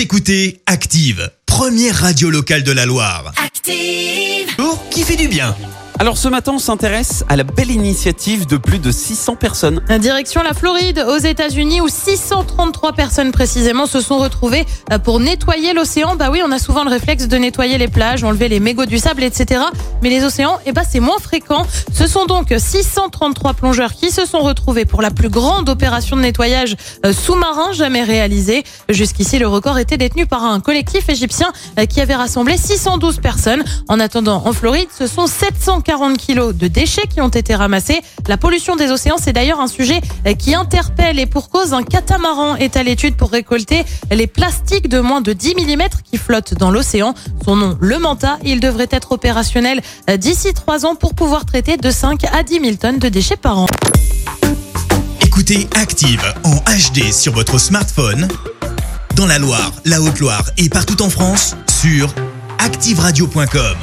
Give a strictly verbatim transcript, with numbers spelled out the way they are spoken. Vous écoutez Active, première radio locale de la Loire. Active ! Oh, qui fait du bien. Alors ce matin, on s'intéresse à la belle initiative de plus de six cents personnes. Direction la Floride, aux États-Unis, où six cent trente-trois personnes précisément se sont retrouvées pour nettoyer l'océan. Bah oui, on a souvent le réflexe de nettoyer les plages, enlever les mégots du sable, et cetera. Mais les océans, eh ben, c'est moins fréquent. Ce sont donc six cent trente-trois plongeurs qui se sont retrouvés pour la plus grande opération de nettoyage sous-marin jamais réalisée. Jusqu'ici, le record était détenu par un collectif égyptien qui avait rassemblé six cent douze personnes. En attendant, en Floride, ce sont sept cent quarante kilos de déchets qui ont été ramassés. La pollution des océans, c'est d'ailleurs un sujet qui interpelle, et pour cause, un catamaran est à l'étude pour récolter les plastiques de moins de dix millimètres qui flottent dans l'océan. Son nom, le Manta, il devrait être opérationnel d'ici trois ans pour pouvoir traiter de cinq à dix mille tonnes de déchets par an. Écoutez Active en H D sur votre smartphone, dans la Loire, la Haute-Loire et partout en France, sur active radio point com.